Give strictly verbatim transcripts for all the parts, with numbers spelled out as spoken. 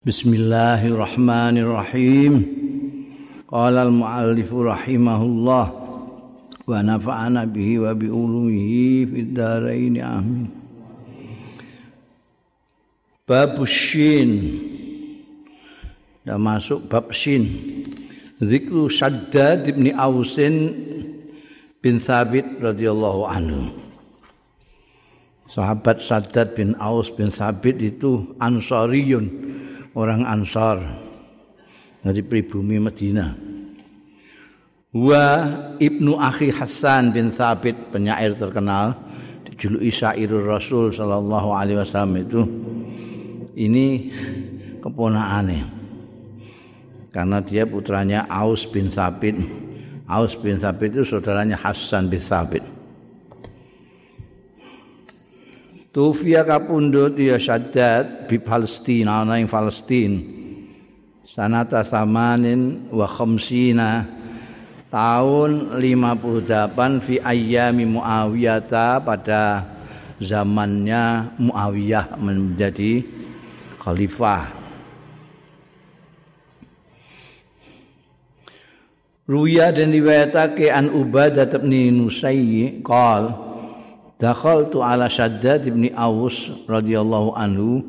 Bismillahirrahmanirrahim. Qala al-muallifu rahimahullah wa nafa'ana bihi wa bi ulumihi fid dharain amin. Bab Shin. Dah masuk bab Shin. Zikru Shaddad bin Aws bin Thabit radhiyallahu anhu. Sahabat Shaddad bin Aws bin Thabit itu Ansariyun, orang Ansar dari pribumi Madinah. Wa ibnu akhi Hassan bin Thabit, penyair terkenal, dijuluki Syairul Rasul sallallahu alaihi wasallam itu. Ini keponakannya, karena dia putranya Aws bin Thabit. Aws bin Thabit itu saudaranya Hassan bin Thabit. Tufiya kapundhut ya Shaddad bi Palestina, ana ing Palestina sanata samanin wa khamsina, tahun lima puluh delapan fi ayyami Muawiyah, pada zamannya Muawiyah menjadi khalifah. Ruya dan riwayatake an Ubadah bin Nusayyi qala dakhaltu ala Shaddad bin Aws radhiyallahu anhu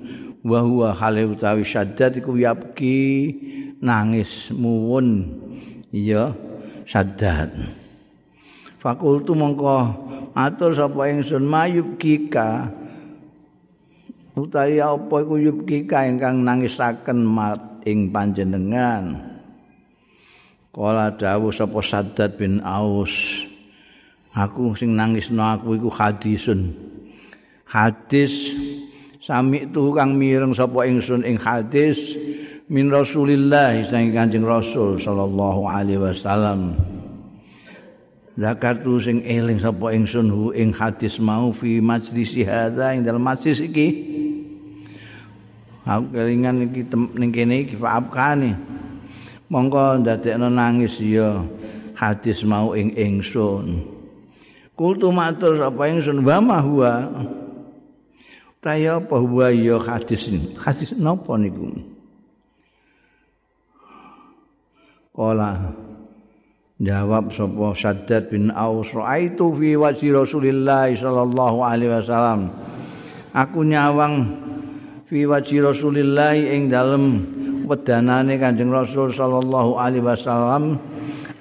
wa huwa khalifu tawi Shaddad iku yapki nangis muwun ya Shaddad. Fakultu mongko atur sapa ingsun mayub kika utawi apa iku yub kika ingkang nangisaken mat ing panjenengan. Kala dawuh sapa Shaddad bin Aws, aku sing nangisno aku iku hadisun. Hadis sami tu kang mireng sapa ingsun ing hadis min Rasulillah, saking Kanjeng Rasul sallallahu alaihi wasallam. Zakartu sing eling sapa ingsun hu ing hadis mau fi majlis hadza, ing dalem majlis iki. Aku kelingan iki ning kene iki faabkane. Monggo ndadekno nangis ya hadis mau ing ingsun. Kultu matur apa yang sun bama huwa taya apa huwa ya hadis ini, hadis napa niku. Kala jawab sapa Shaddad bin Aws, ra'aitu fi wajhi Rasulillah sallallahu alaihi wasallam, aku nyawang fi wajhi Rasulillah ing dalem wedanane Kanjeng Rasul sallallahu alaihi wasallam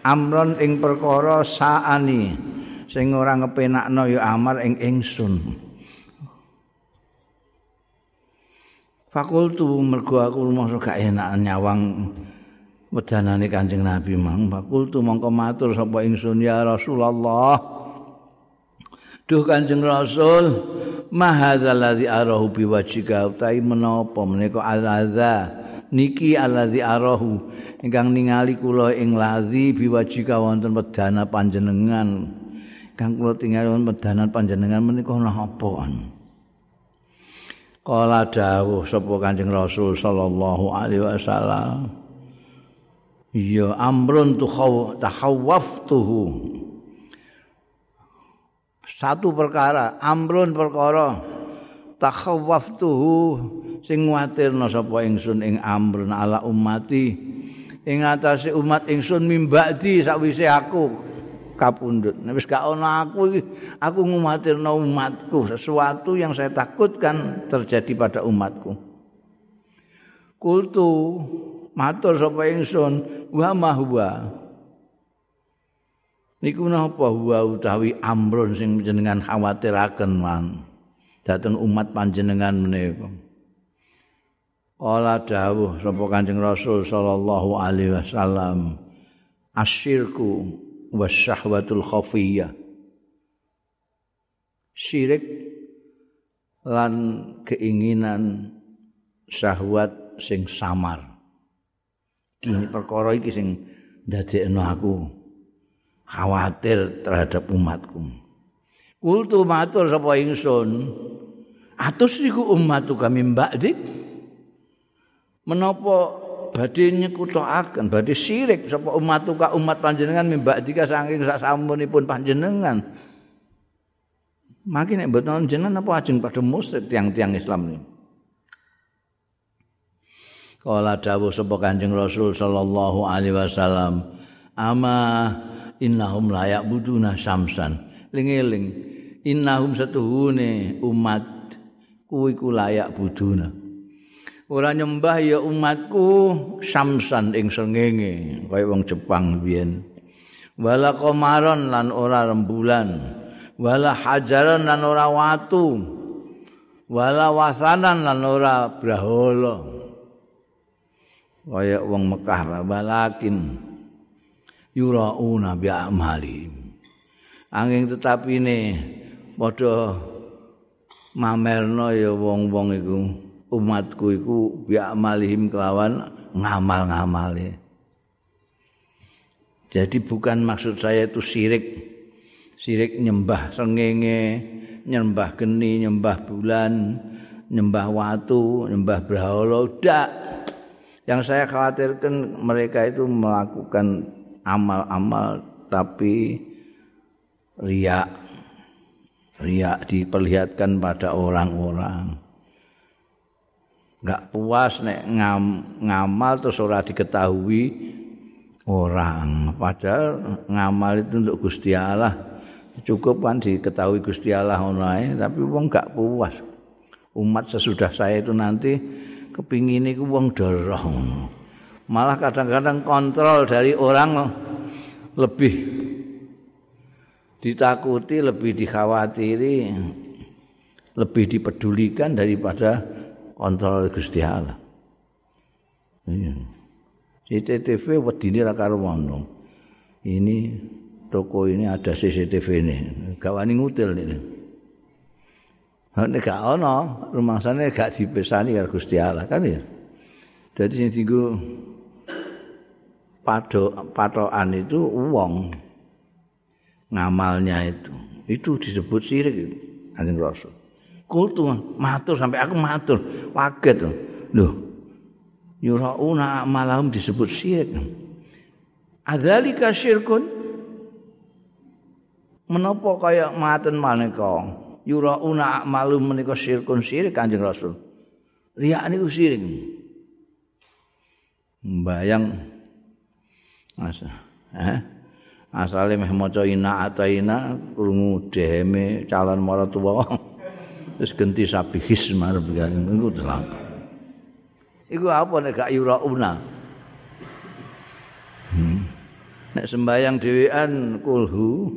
amron ing perkara saani sing ora ngepenakno ya amar ing ingsun. Fakultu mergo aku mosok gak enak nyawang wedanane Kanjeng Nabi mang. Fakultu mongko matur sapa ingsun ya Rasulullah, duh Kanjeng Rasul, mahadzalazi arahu biwajika, utai menapa menika alaza niki alazi arahu ingkang ningali kula ing lazi biwajika wonten wedana panjenengan. Kang kula tinggalon pedanan panjenengan menika ana apa? Kala dawuh sapa Kanjeng Rasul sallallahu alaihi wasallam, ya amrun tahawwaftuhu, satu perkara, amrun perkara tahawwaftuhu sing kuwatirna sapa ingsun ing amrun ala ummati ing atase umat ingsun mimba'di sakwise aku kapundhut. Wis gak ana aku iki, aku ngumatirno umatku sesuatu yang saya takutkan terjadi pada umatku. Kultu matur sapa ingsun wa mahwa niku napa huwa utawi amrun sing panjenengan khawatiraken man dhateng umat panjenengan menika. Ala dawuh sapa Kanjeng Rasul sallallahu alaihi wasallam, asyirku wasyahwatul khafiyah, syirik lan keinginan syahwat sing samar. Ini perkara iki sing ndadekno aku khawatir terhadap umatku. Kultu matur sapa ingsun, atus niku umatku kami mbakdik menapa badhe nyekutokaken, badhe syirik sapa umat uka umat panjenengan mimbadika saking sasampunipun panjenengan. Mangke nek mboten jenengan apa ajeng padha musyrik tiang-tiang Islam niki. Kala dawuh sapa Kanjeng Rasul sallallahu alaihi wasallam, ama innahum layak buduna samsan. Ling-ling innahum satuhune umat kuwi ku layak buduna. Ora nyembah ya umatku samsan ing srengenge kaya wong Jepang biyen. Wala komaron lan ora rembulan, wala hajaran lan ora watu, wala wasanan lan ora brahala kaya wong Mekah. Walakin yurauna bi amali, angin tetapine padha mamerno ya wong-wong iku umatku iku bi'amalihim kelawan ngamal-ngamale. Jadi bukan maksud saya itu syirik. Syirik nyembah srengenge, nyembah geni, nyembah bulan, nyembah watu, nyembah brahala. Dak. Yang saya khawatirkan mereka itu melakukan amal-amal tapi riya. Riya diperlihatkan pada orang-orang. Enggak puas nek ngam, ngamal terus ora diketahui orang. Padahal ngamal itu untuk Gusti Allah, cukup kan diketahui Gusti Allah onae, tapi wong enggak puas. Umat sesudah saya itu nanti kepingine ku wong doroh. Malah kadang-kadang kontrol dari orang lebih ditakuti, lebih dikhawatiri, lebih dipedulikan daripada kontrol Gusti Allah. Iya. C C T V wedine ra karo ono. Ini toko ini ada C C T V-ne. Gak wani ngutil iki. Nek gak ono, rumangsane gak dipisani karo Gusti Allah kan ya. Jadi sing dienggo padok patokan itu wong ngamalnya itu. Itu disebut syirik Kanjeng Rasul. Kultu matur sampai aku matur waget loh, yurauna malahum disebut syirik. Adzalika syirkun, menapa kaya maten menika yurauna malum menika syirkun, syirik Kanjeng Rasul. Riya niku syirik. Mbayang asa eh asale meh maca ina ataina krungu dheme calon maratuwa terus ganti sabihis marep iku telang. Iku apa nek gak yurauna? Hmm. Nek sembayang dhewean kulhu.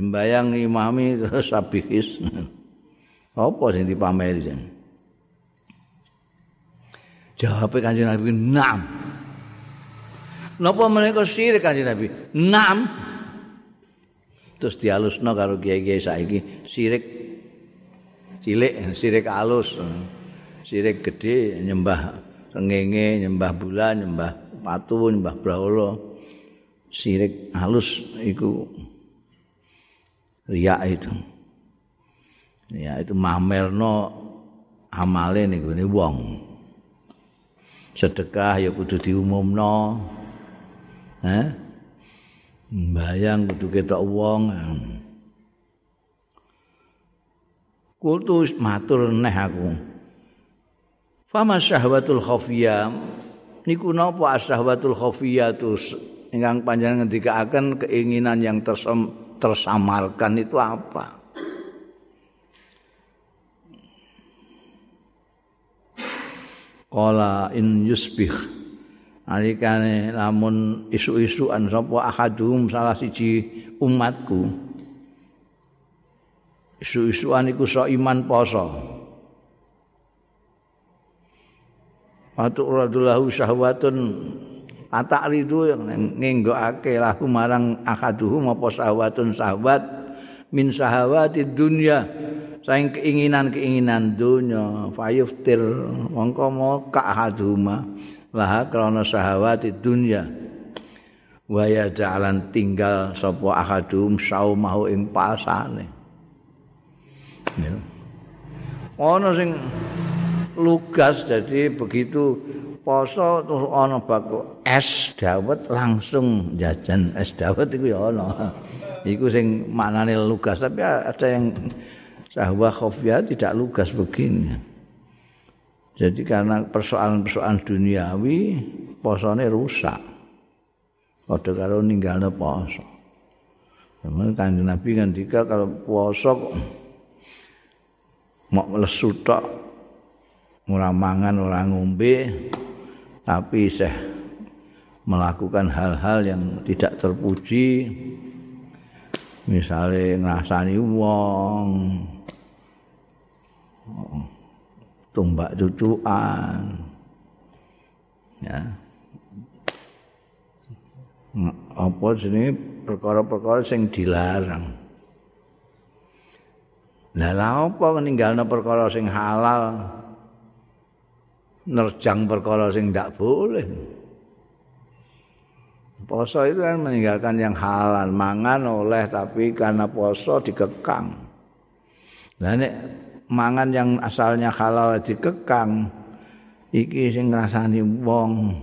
Sembayang imami terus sabihis. Apa sing dipameri jan? Jawabe Kanjeng Nabi, "Naam." Napa menika syirik Kanjeng Nabi? "Naam." Terus dialusno karo kiai-kiai saiki sirik cilik, sirik alus, sirik gede, nyembah srengenge, nyembah bulan, nyembah watu, nyembah brahala. Sirik alus iku riya itu. Ya itu mamerno amale ning gone wong. Sedekah ya kudu diumumno. Heh. Bayang kudu ketok wong. Kultus matur neh aku. Fama syahwatul khafiyah. Niku napa syahwatul khafiyah tu ingkang panjenengan ngendikaaken keinginan yang tersem, tersamarkan itu apa? Qala in yusbih, alikane lamun isu-isuan sapa ahadum salah siji umatku, isu-isuan iku sok iman poso, aturadullahu syahwatun ataridu ngenggokake lahu marang akaduhum apa syahwatun syahwat min syahawatid dunya saing keinginan-keinginan dunya fayuftir mongko maka ahaduma laha krana syahawati dunya wa ya ja'alan tinggal sapa ahadum saumahu ing pasane. Ya. Ono sing lugas jadi begitu poso terus ono bako es dawet langsung jajan es dawet iku ya ono. Iku sing maknane lugas, tapi ada yang syahwah khafiyah tidak lugas begini. Jadi karena persoalan-persoalan duniawi posone rusak. Padha karo ninggalno puasa. Memang Kanjeng Nabi ngendika kalau puasa kok mok lesu tok, ora mangan, ora ngombe, tapi isih melakukan hal-hal yang tidak terpuji. Misale ngrasani wong, tumbak cucukan, ya, apa sini perkara-perkara yang dilarang. Nah, lah apa ninggalno perkara sing halal, nerjang perkara sing ndak boleh. Poso itu kan meninggalkan yang halal, mangan oleh tapi karena poso dikekang. Lah nek mangan yang asalnya halal dikekang, iki sing ngrasani wong,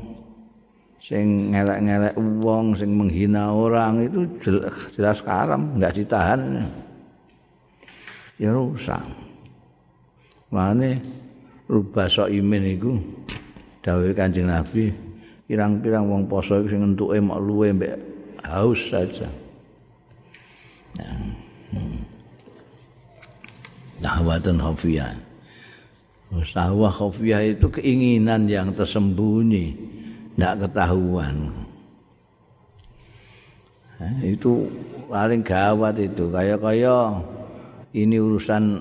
sing ngelek-ngelek wong, sing menghina orang itu jelas karam, enggak ditahan. Ya rusak. Mane rubah sok imin iku dawuh Kanjeng Nabi. Pirang-pirang wong poso iku sing entuke mok luwe mbek haus saja. Nah, dahwatan khafiyah. Dahwah khafiyah itu keinginan yang tersembunyi, ndak ketahuan. Nah, itu paling gawat itu. Kaya-kaya ini urusan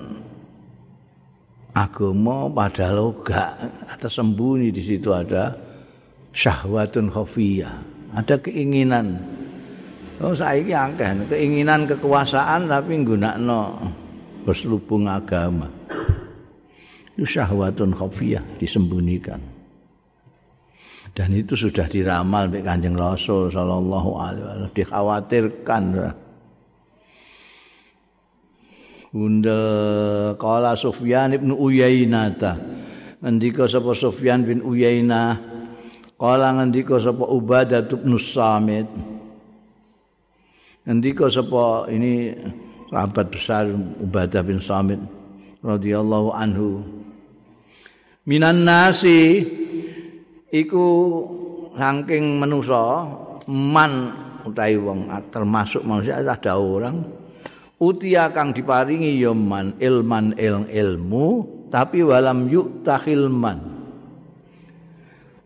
agama padahal gak tersembunyi, di situ ada syahwatun khafiyah, ada keinginan. Oh saiki akeh keinginan kekuasaan tapi nggunakno berselubung agama. Itu syahwatun khafiyah, disembunyikan. Dan itu sudah diramal oleh Kanjeng Rasul sallallahu alaihi wasallam, dikhawatirkan. Bunda qala Sufyan bin Uyaynah, ngendika sapa Sufyan bin Uyaynah, kala ngendika sapa Ubadah bin as-Samit, ngendika sapa ini sahabat besar Ubadah bin Samit radhiyallahu anhu, minan nasi iku saking manusa, man utahe wong termasuk manusia, ada orang utia kang diparingi ya man ilman il ilmu tapi walam yuktahilman,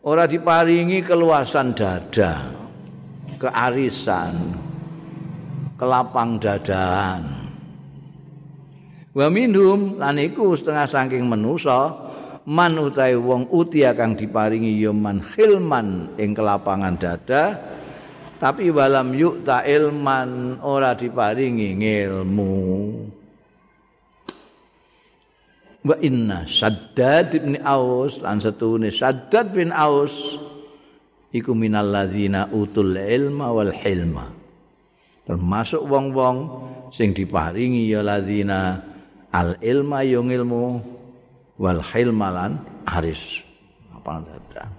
ora diparingi keluasan dada, kearisan, kelapang dadaan. Wa minhum lan iku setengah saking manusa, man utahe wong utia kang diparingi ya man khilman ing kelapangan dada, tapi walam yukta ilman, ora diparingi ngilmu. Wa inna Shaddad bin Aws, lan setune Shaddad bin Aws iku minal ladzina utul ilma wal hilma, termasuk wong-wong sing diparingi ya ladzina al ilma yung ilmu wal hilma lan aris apa data.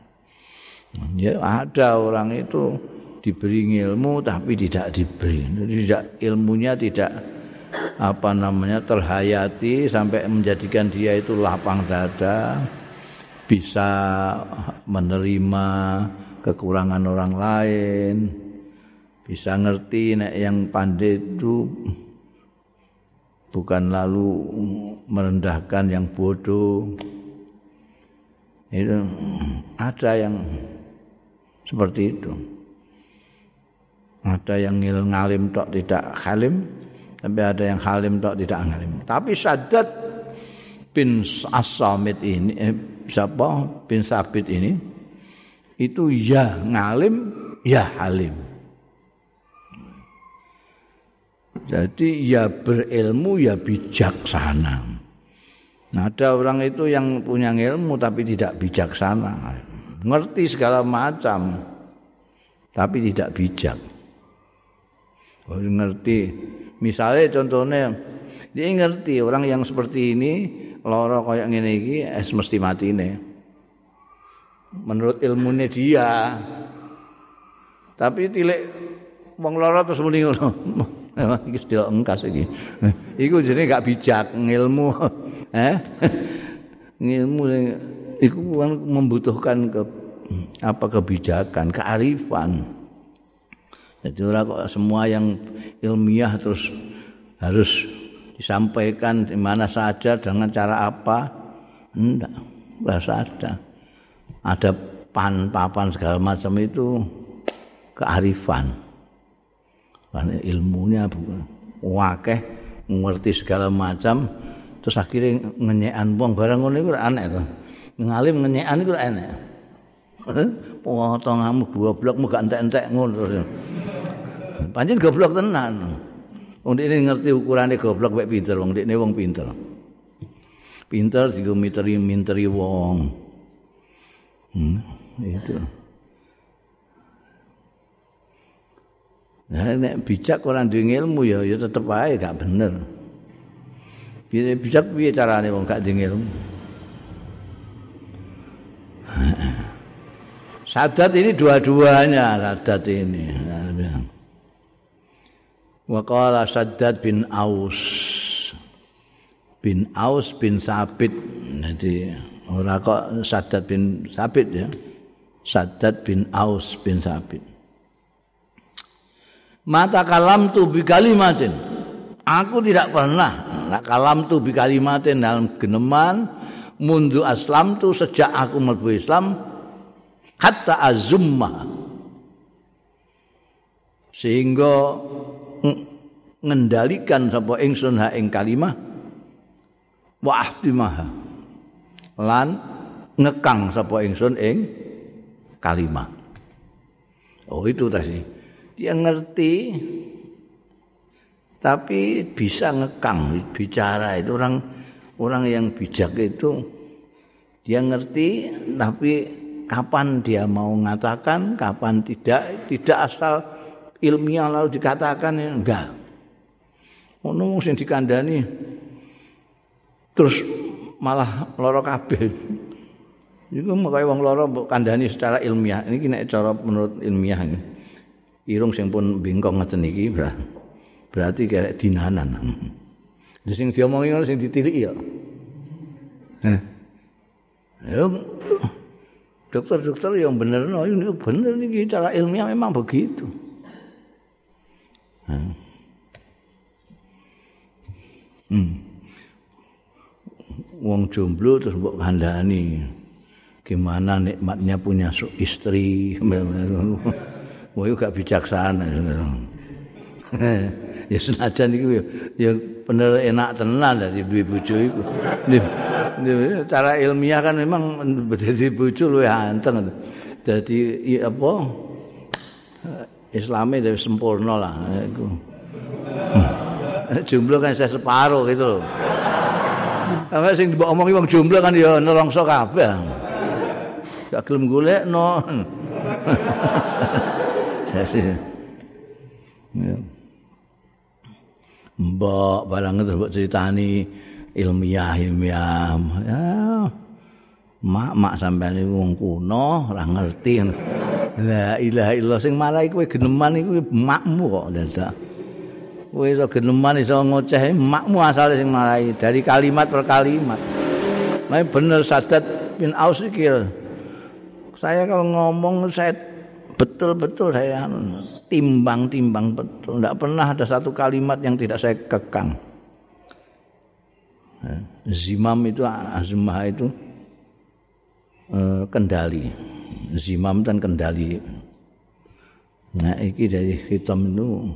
Ya ada orang itu diberi ilmu tapi tidak diberi, tidak ilmunya tidak apa namanya terhayati sampai menjadikan dia itu lapang dada, bisa menerima kekurangan orang lain, bisa ngerti nek yang pandai itu bukan lalu merendahkan yang bodoh. Itu ada yang seperti itu, ada yang ngalim tok tidak halim, tapi ada yang halim tok tidak ngalim. Tapi Shaddad bin as-Samit ini eh, siapa bin Sabit ini itu ya ngalim ya halim. Jadi ya berilmu ya bijaksana. Nah, ada orang itu yang punya ilmu tapi tidak bijaksana. Ngerti segala macam tapi tidak bijak. Harus ngerti. Misalnya contohnya dia ngerti orang yang seperti ini lara kaya ngene iki es mesti matine. Menurut ilmune dia. Tapi tilik wong lara terus muni ngono. Iki delok engkas iki. Iku jenenge gak bijak ngilmu. Eh? Ngilmu itu membutuhkan ke, apa kebijakan, kearifan. Jadi orang kok semua yang ilmiah terus harus disampaikan di mana saja dengan cara apa? Enggak, enggak ada. Ada pan, papan segala macam itu kearifan. Karena ilmunya bukan wakeh mengerti segala macam terus akhirnya ngenyekan wong barang ngono iku aneh to. Ngalim ngenyekan iku aneh. Potonganmu goblokmu gak entek-entek ngono terus. Pancen goblok tenan. Wong ini ngerti ukurane goblok mek pinter, wong ini wong pinter. Pinter digo minteri-minteri wong. Hmm, itu. Nah, nek bijak ora duwe ilmu ya ya tetep ae gak bener. Piye bijak piye carane wong gak duwe ilmu? Sadat ini dua-duanya, sadat ini. Wa qala Shaddad bin Aws bin Aws bin Thabit. Jadi ora kok Shaddad bin Thabit ya. Shaddad bin Aws bin Thabit. Mata kalam tu bi kalimatin. Aku tidak pernah nak kalam tu bi kalimatin dalam geneman mundu aslam tu sejak aku mlebu Islam hatta azumma. Sehingga ngendalikan sapa ingsun ha ing kalimah wa ahtimaha lan ngekang sapa ingsun ing kalimah. Oh itu tadi dia ngerti tapi bisa ngekang bicara itu. Orang orang yang bijak itu dia ngerti tapi kapan dia mau mengatakan kapan tidak, tidak asal ilmiah lalu dikatakan enggak. Ono sing dikandani terus malah lara kabeh. Iku mekae wong lara mbok kandani secara ilmiah. Niki nek cara menurut ilmiah iki. Irung sing pun bengkong ngeten iki berarti kaya dinanan. Lha sing diomongi ngono sing ditiliki ya. Heh. Ya dokter-dokter yang bener no, ini bener niki cara ilmiah memang begitu. Hmm. Hmm. Wong jomblo terus mbok kandhani gimana nikmatnya punya istri. Wah itu gak bijaksana. Ya senajan itu ya bener enak tenan dari bojo itu. Cara ilmiah kan memang dari bojo luwih anteng. Jadi apa Islamnya dari sempurna lah. Jomblo kan saya separuh gitu. Apa sing mbok omongi wong jomblo kan ya nelongso kabeh. Gak gelem golekno. Mbok barang terus mbok critani ilmiah-ilmiah. Ya mak-mak sampeyan wong kuno ora ngerti. La ilaha illallah sing marai kowe geneman iku makmu kok dadak. Kowe iso geneman iso ngoceh makmu asale sing marai dari kalimat per kalimat. Nah bener Shaddad bin Aws iki. Saya kalau ngomong saya betul-betul saya timbang-timbang betul. Enggak pernah ada satu kalimat yang tidak saya kekang. Zimam itu azmah itu kendali. Zimam dan kendali. Nah iki dari hitam itu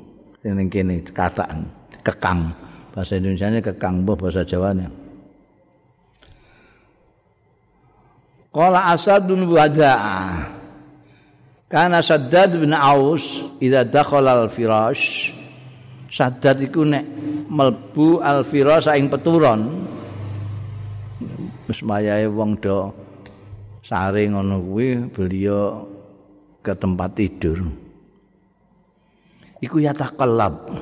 ning kene kataan kekang bahasa Indonesianya kekang bahasa Jawanya. Qala Asad bin Wada'a kana Shaddad bin Aws idza dakhala al-firash. Shaddad iku nek mlebu al-firash saing peturon wis mayahe wong do sare ngono kuwi beliau ke tempat tidur. Iku yataqallab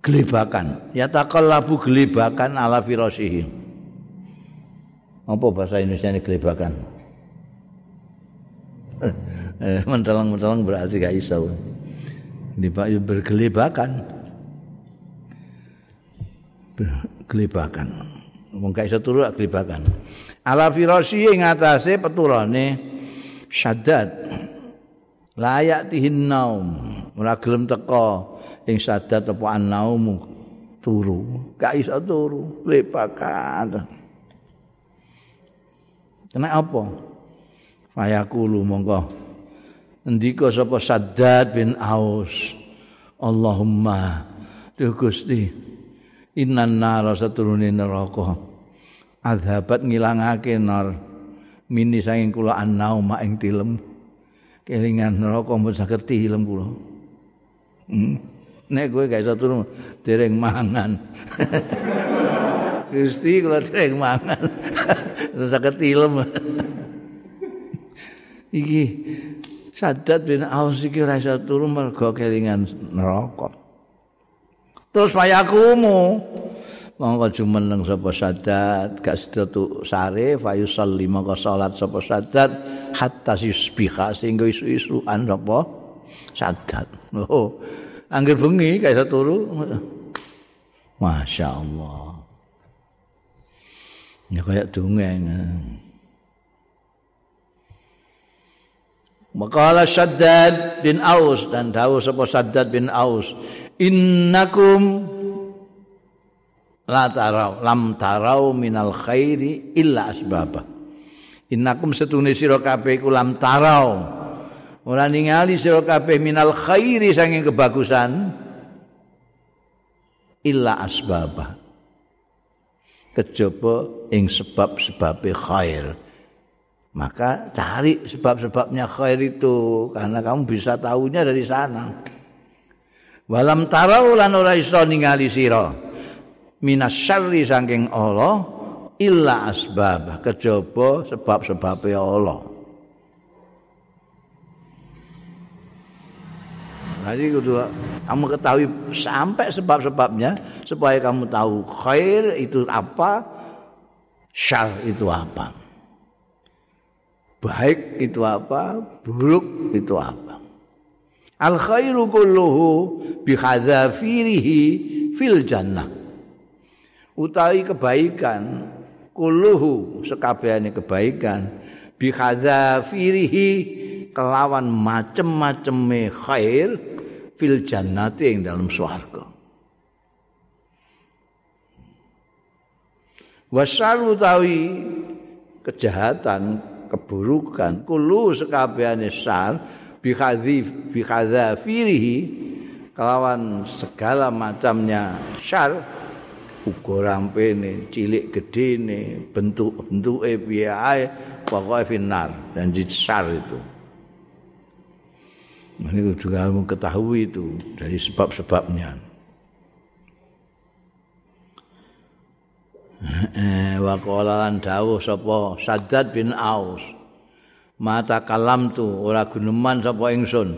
gelebakan, yataqallabu gelebakan ala firasihi. Apa bahasa Indonesia ini gelebakan? Mentelang-mentelang berarti gak iso. Dipak bergelebakan. Bergelebakan. Wong gak iso turu aklibakan. Ala firasyi ing atase peturane Shaddad. Layak tihin naum. Ora gelem teko ing Shaddad apa annaumu turu. Gak iso turu, lepakan. Kena apa? Fayaqulu monggo ndika sapa Shaddad bin Aws. Allahumma duh Gusti innan nara saturune neraka azhabat ngilangake nar mini saking kula annauma ing tilem kelingan neraka mboten saged tilem kula hmm. Nek kowe gak iso turu dereng mangan Gusti kula dereng mangan terus saged tilem iki Shaddad bin Aws iki ora iso turu mergo kelingan neraka. Terus fayakumu mongko jumeneng sapa Shaddad gak sedo sare fayusalli mongko salat sapa Shaddad hatta yusbiha sehingga isu-isuan sapa Shaddad. Oh, anggere bengi gak iso turu. Masyaallah. Ya kaya dongeng. Maqala Shaddad bin Aws dan dawuh sapa Shaddad bin Aws innakum la tarau lam tarau minal khairi illa asbabah. Innakum setune sira kabeh iku lam tarau ora ningali sira kabeh minal khairi saking kebagusan illa asbabah kejaba ing sebab-sebabe khair. Maka cari sebab-sebabnya khair itu karena kamu bisa tahunya dari sana. Walam tarau lan ora iso ningali sira minasyarri saking Allah illa asbab kejaba sebab-sebabe Allah. Jadi kudu kamu ketahui sampai sebab-sebabnya supaya kamu tahu khair itu apa, syar itu apa. Baik itu apa, buruk itu apa. Al khairu kulluhu bi khadzafirihi fil jannah. Utawi kebaikan kulluhu sekabehane kebaikan bi khadzafirihi kelawan macem-maceme khair fil jannati ing dalam swarga. Wasyarru utawi kejahatan, keburukan kulluhu sekabehane syar bihadzif bihadzafirihi kelawan segala macamnya syar uga rampene cilik gedene bentuk-bentuke piye ae pokoke finnar dan syar itu ini juga kamu ketahui itu dari sebab-sebabnya. Wa qala lan dawuh sapa Shaddad bin Aws mata kalam tu ora guneman sapa ingsun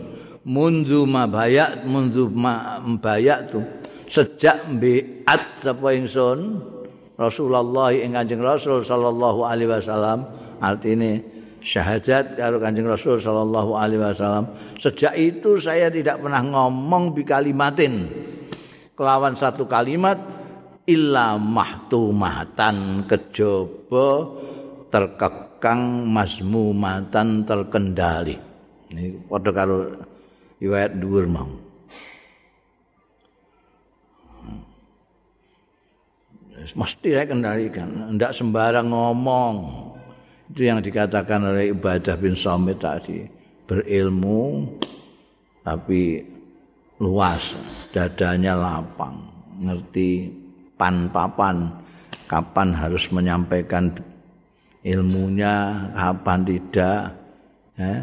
mundu mabayak mundu mabayak tu sejak mbiat sapa ingsun Rasulullah ing Kanjeng Rasul sallallahu alaihi wasallam artine syahadat karo Kanjeng Rasul sallallahu alaihi wasallam sejak itu saya tidak pernah ngomong bikalimatin kelawan satu kalimat illa mahtumatan kejaba terkekang kang mazmumatan terkendali. Ini padha karo riwayat dhuwur mau. Mesti saya kendalikan, ndak sembarang ngomong. Itu yang dikatakan oleh Ubadah bin Samit tadi, berilmu tapi luas, dadanya lapang, ngerti pan-papan kapan harus menyampaikan ilmunya, kapan tidak eh?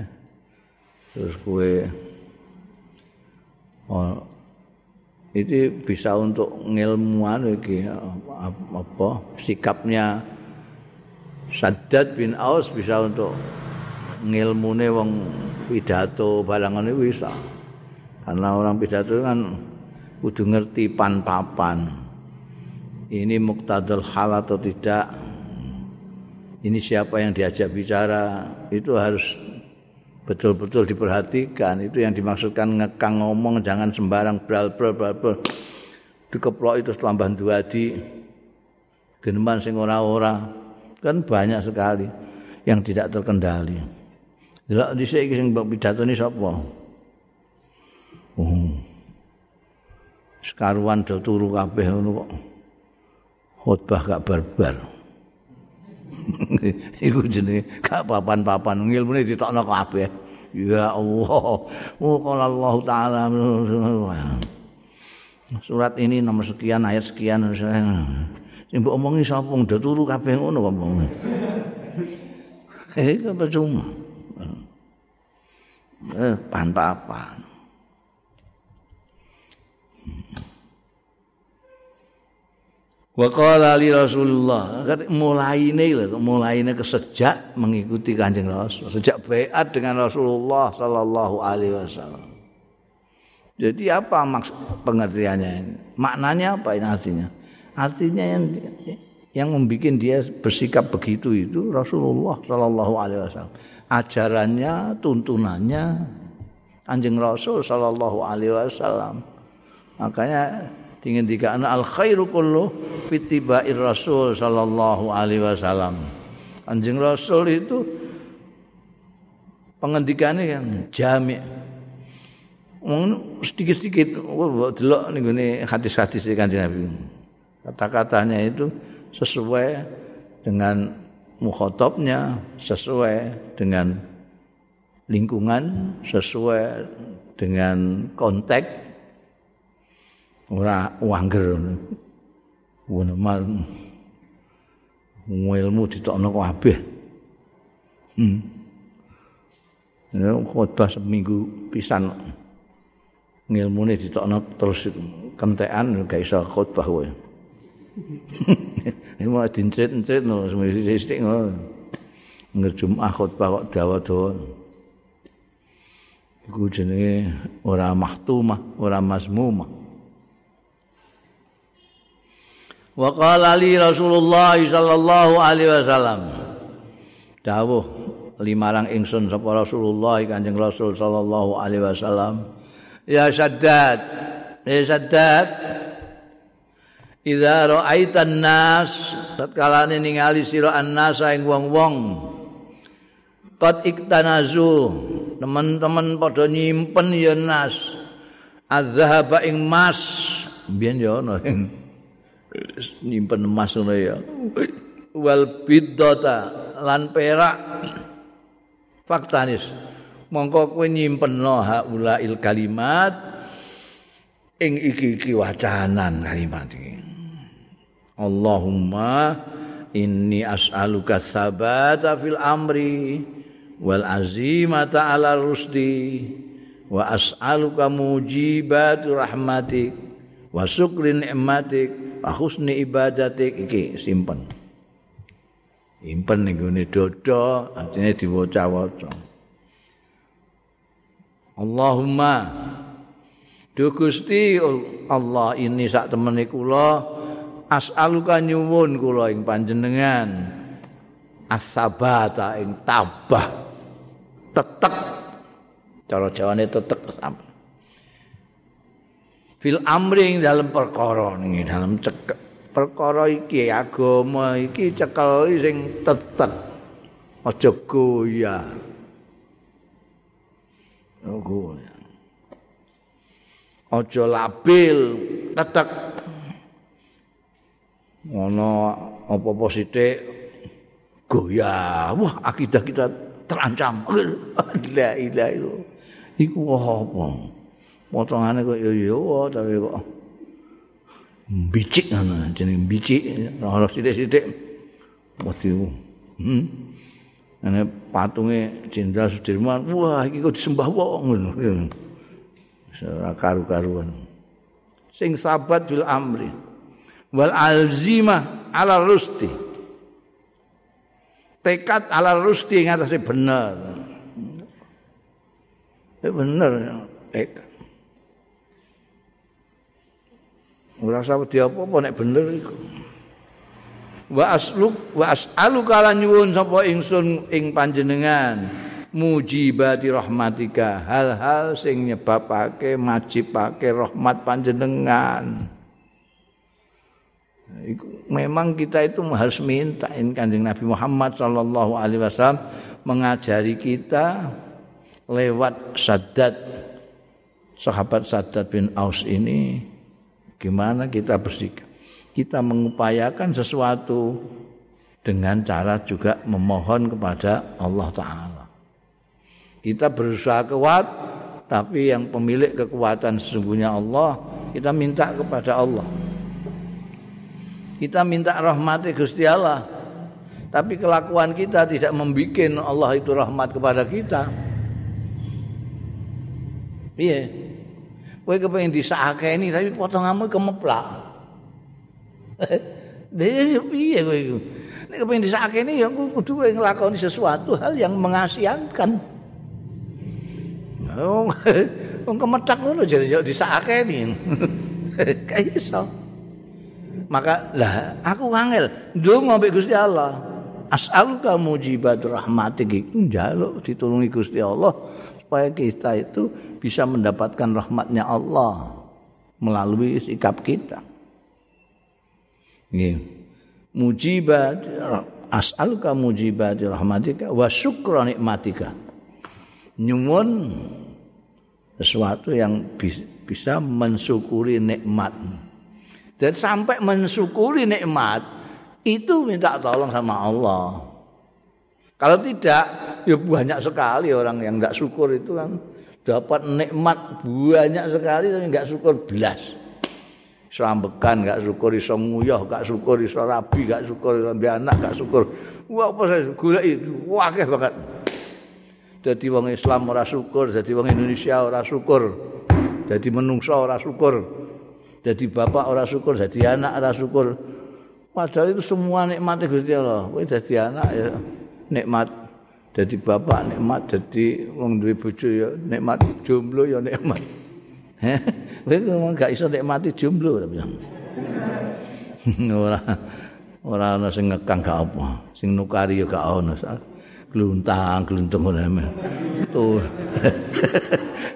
Terus gue oh, itu bisa untuk ngilmuan lagi apa, apa sikapnya Shaddad bin Aws bisa untuk ngilmune wong pidato barangane bisa karena orang pidato kan kudu ngerti pan-papan ini muktadal hal atau tidak. Ini siapa yang diajak bicara itu harus betul-betul diperhatikan. Itu yang dimaksudkan ngekang ngomong jangan sembarang bral bral bral. Dikeplok itu selamban duadi. geneman sing ora-ora, kan banyak sekali yang tidak terkendali. Delok dhisik iki sing mbok pidatoni sapa? Oh. Sekaruan do turu kabeh ngono kok. Khotbah gak barbar. Iku jenenge gak papan-papan ngilmune ditokno kabeh. Ya Allah. Qala Allah taala. Surat ini nomor sekian, ayat sekian. Sing mbok omongi sapa? Do turu kabeh ngono kok. Eh, apa cuma? Eh, papan-papan. Wa qala li Rasulullah, mulaine lho, mulaine kesejak mengikuti Kanjeng Rasul, sejak baiat dengan Rasulullah sallallahu alaihi wasallam. Jadi apa maksud pengertiannya ini? Maknanya apa ini artinya? Artinya yang yang membuat dia bersikap begitu itu Rasulullah sallallahu alaihi wasallam. Ajarannya, tuntunannya Kanjeng Rasul sallallahu alaihi wasallam. Makanya ingin dikatakan al khairu kullu fitiba'ir rasul sallallahu alaihi wasallam. Kanjeng Rasul itu pengendikane kan jami'. Sedikit-sedikit delok ning gone hadis-hadis Kanjeng Nabi. Kata-katanya itu sesuai dengan mukhatabnya, sesuai dengan lingkungan, sesuai dengan konteks. Ora wangger ngono mal ilmu ditokno kabeh. Hmm. Ya khotbah seminggu pisan ngilmune ditokno terus kentekan gak iso khotbah kowe. Nek mau dincrit-ncrit ngono sithik ngono. Ngger Jumat khotbah kok dawa-dawa. Iku jenenge ora mahtumah, ora masmumah. Wa qala li Rasulullah sallallahu alaihi wasallam, dawuh limarang ingsun sapa Rasulullah Kanjeng Rasul sallallahu alaihi wasallam, ya Shaddad, ya Shaddad, idza ra'aitan nas, tatkalane ningali sira annas ing wong-wong, qad iktanazu, teman-teman padha nyimpen ya nas azhaba ing mas, mbiyen ya ana nyimpen emas ngono ya, wal biddata lan perak, faktanis mongko kowe nyimpenno haulail kalimat ing iki-iki wacanan kalimat iki. Allahumma inni as'aluka tsabata fil amri wal azimata ala rusdi wa as'aluka mujibatu rahmatik wa syukri ni'matik wa husni ibadatik. Iki simpen. Simpen ning gone dodo, artine diwaca-waca. Allahumma du Gusti Allah, ini sak temene kula as'aluka nyuwun kula ing panjenengan as-sabata ing tabah. Tetek. Cara Jawane tetek sampe. Fil amring dalam perkara niki, dalam cekek perkara iki agama iki cekel sing tetek, aja goyah. Ogo. Aja labil, tetek. Ngono apa-apa sithik goyah. Wah, akidah kita terancam. La ilaha illallah. Iku apa? Potongane kok yo yo tapi kok bicik ana jenenge bicik ora sithik-sithik wedi. Hmm. Ana patunge Jenderal Sudirman, wah iki kok disembah wong ngono. Ora karu-karuan. Sing sabat bil amri wal alzimah ala rusti. Tekad ala rusti ngatasi bener. Ya bener tekad. Ora usah wedi apa-apa nek bener iku. Wa asluk wa as'alu kala nyuwun sapa ingsun ing panjenengan mujibati rahmatika, hal-hal sing nyebabake majibake rahmat panjenengan. Memang kita itu harus mintain Kanjeng Nabi Muhammad sallallahu alaihi wasallam mengajari kita lewat Shaddad, sahabat Shaddad bin Aws ini, gimana kita bersikap. Kita mengupayakan sesuatu dengan cara juga memohon kepada Allah Ta'ala. Kita berusaha kuat, tapi yang pemilik kekuatan sesungguhnya Allah, kita minta kepada Allah. Kita minta rahmat Gusti Allah, tapi kelakuan kita tidak membikin Allah itu rahmat kepada kita. Iya, kowe kepengin disakake ini tapi potonganmu kemeplak. Dhewe piye kowe iku? Nek kepengin disakake ini ya kudu kowe nglakoni sesuatu hal yang mengasihankan. Wong wong kemetak ngono jare yo disakake ini. Kae iso. Maka lah aku angel ndonga mbek Gusti Allah. As'aluka mujibat rahmatik, njaluk ditulungi Gusti Allah supaya kita itu bisa mendapatkan rahmatnya Allah melalui sikap kita. Nggih. Mujibat as'aluka mujibat rahmatika wa syukra nikmatika. Nyuwun sesuatu yang bisa mensyukuri nikmat. Dan sampai mensyukuri nikmat itu minta tolong sama Allah. Kalau tidak, ya banyak sekali orang yang enggak syukur itu kan dapat nikmat banyak sekali tapi enggak syukur belas. Iso ambekan enggak syukur, iso nguyah enggak syukur, iso rabi enggak syukur, iso anak enggak syukur. Wah, apa saya goleki akeh banget. Dadi wong Islam ora syukur, dadi wong Indonesia ora syukur. Dadi menungso ora syukur. Dadi bapak ora syukur, dadi anak ora syukur. Padahal itu semua nikmat Gusti Allah. Kowe dadi anak ya nikmat, jadi bapak nikmat, jadi wong duwe bojo ya nikmat, jomblo ya nikmat. Heh, kowe gak iso nikmati jomblo tapi. Ora ora ana sing ngekang gak apa, sing nukari ya gak ana. Gluntang, gluntung ngono men. Tuh.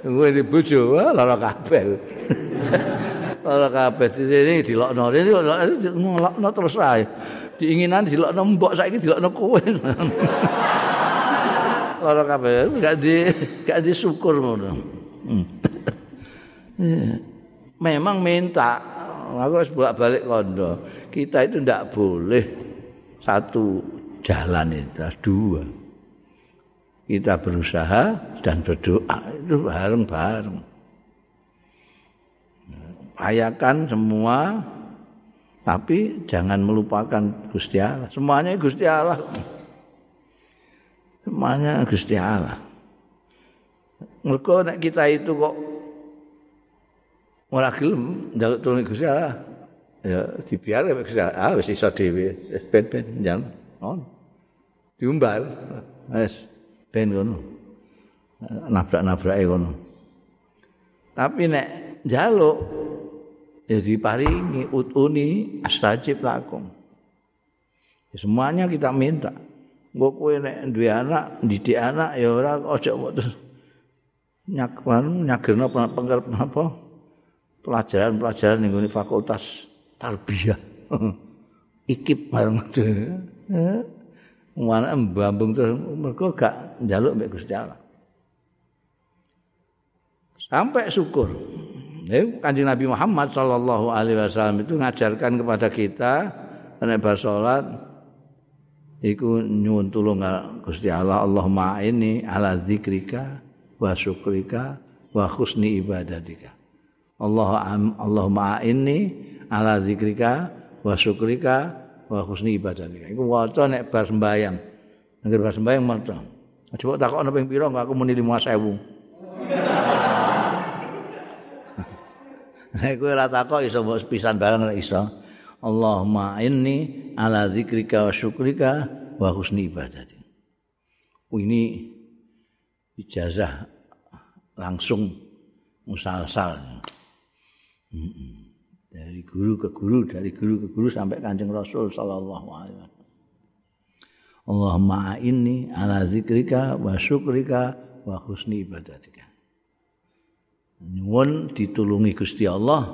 Kowe di bojo lara kabeh. Lara kabeh disini dilokno, dilokno terus ae. Diinginan dilokno mbok saiki dilokno kowe. Loro kabeh gak di gak disyukur ngono. Memang minta, aku harus bolak-balik kondo. Kita itu ndak boleh satu jalan itu, dua. Kita berusaha dan berdoa itu bareng-bareng. Upayakan semua, tapi jangan melupakan Gusti Allah. Semuanya Gusti Allah. Semuanya Gusti Allah. Mergo nek kita itu kok ora gelem njaluk tulung Gusti Allah, ya dibiar karo Gusti Allah. Ah wis iso dhewe, ben-ben njaluk. On. Diumbal. Wis ben ngono. Nabrak-nabrake ngono. Tapi nek njaluk ya diparingi, utuni astajib lakum. Semuanya kita minta. Engko kowe nek duwe anak, didik anak ya ora aja kok terus nyakwan nyagerno apa pelajaran-pelajaran ning ngene fakultas tarbiyah. Ikip bareng dhewe. Anak mbambung terus mergo gak njaluk mbek Gusti Allah. Sampai syukur. Nek Kanjeng Nabi Muhammad sallallahu alaihi wasallam itu ngajarkan kepada kita nek bar salat iku nyuwun tulung Gusti Allah, Allahumma inni ala dzikrika wa syukrika wa husni ibadatika. Allah Allahumma inni ala dzikrika wa syukrika wa husni ibadatika. Iku waca nek bar sembayang. Nek bar sembayang maca. Aja kok takokno ping pira aku muni lima sewu. Nek kowe ora takok iso mbok pisan bareng nek iso. Allahumma inni ala dzikrika wa syukrika wa husni ibadati. Ini ijazah langsung musalsal. Dari guru ke guru, dari guru ke guru sampai Kanjeng Rasul sallallahu alaihi wasallam. Allahumma inni ala dzikrika wa syukrika wa husni ibadatika. Nyuwun ditulungi Gusti Allah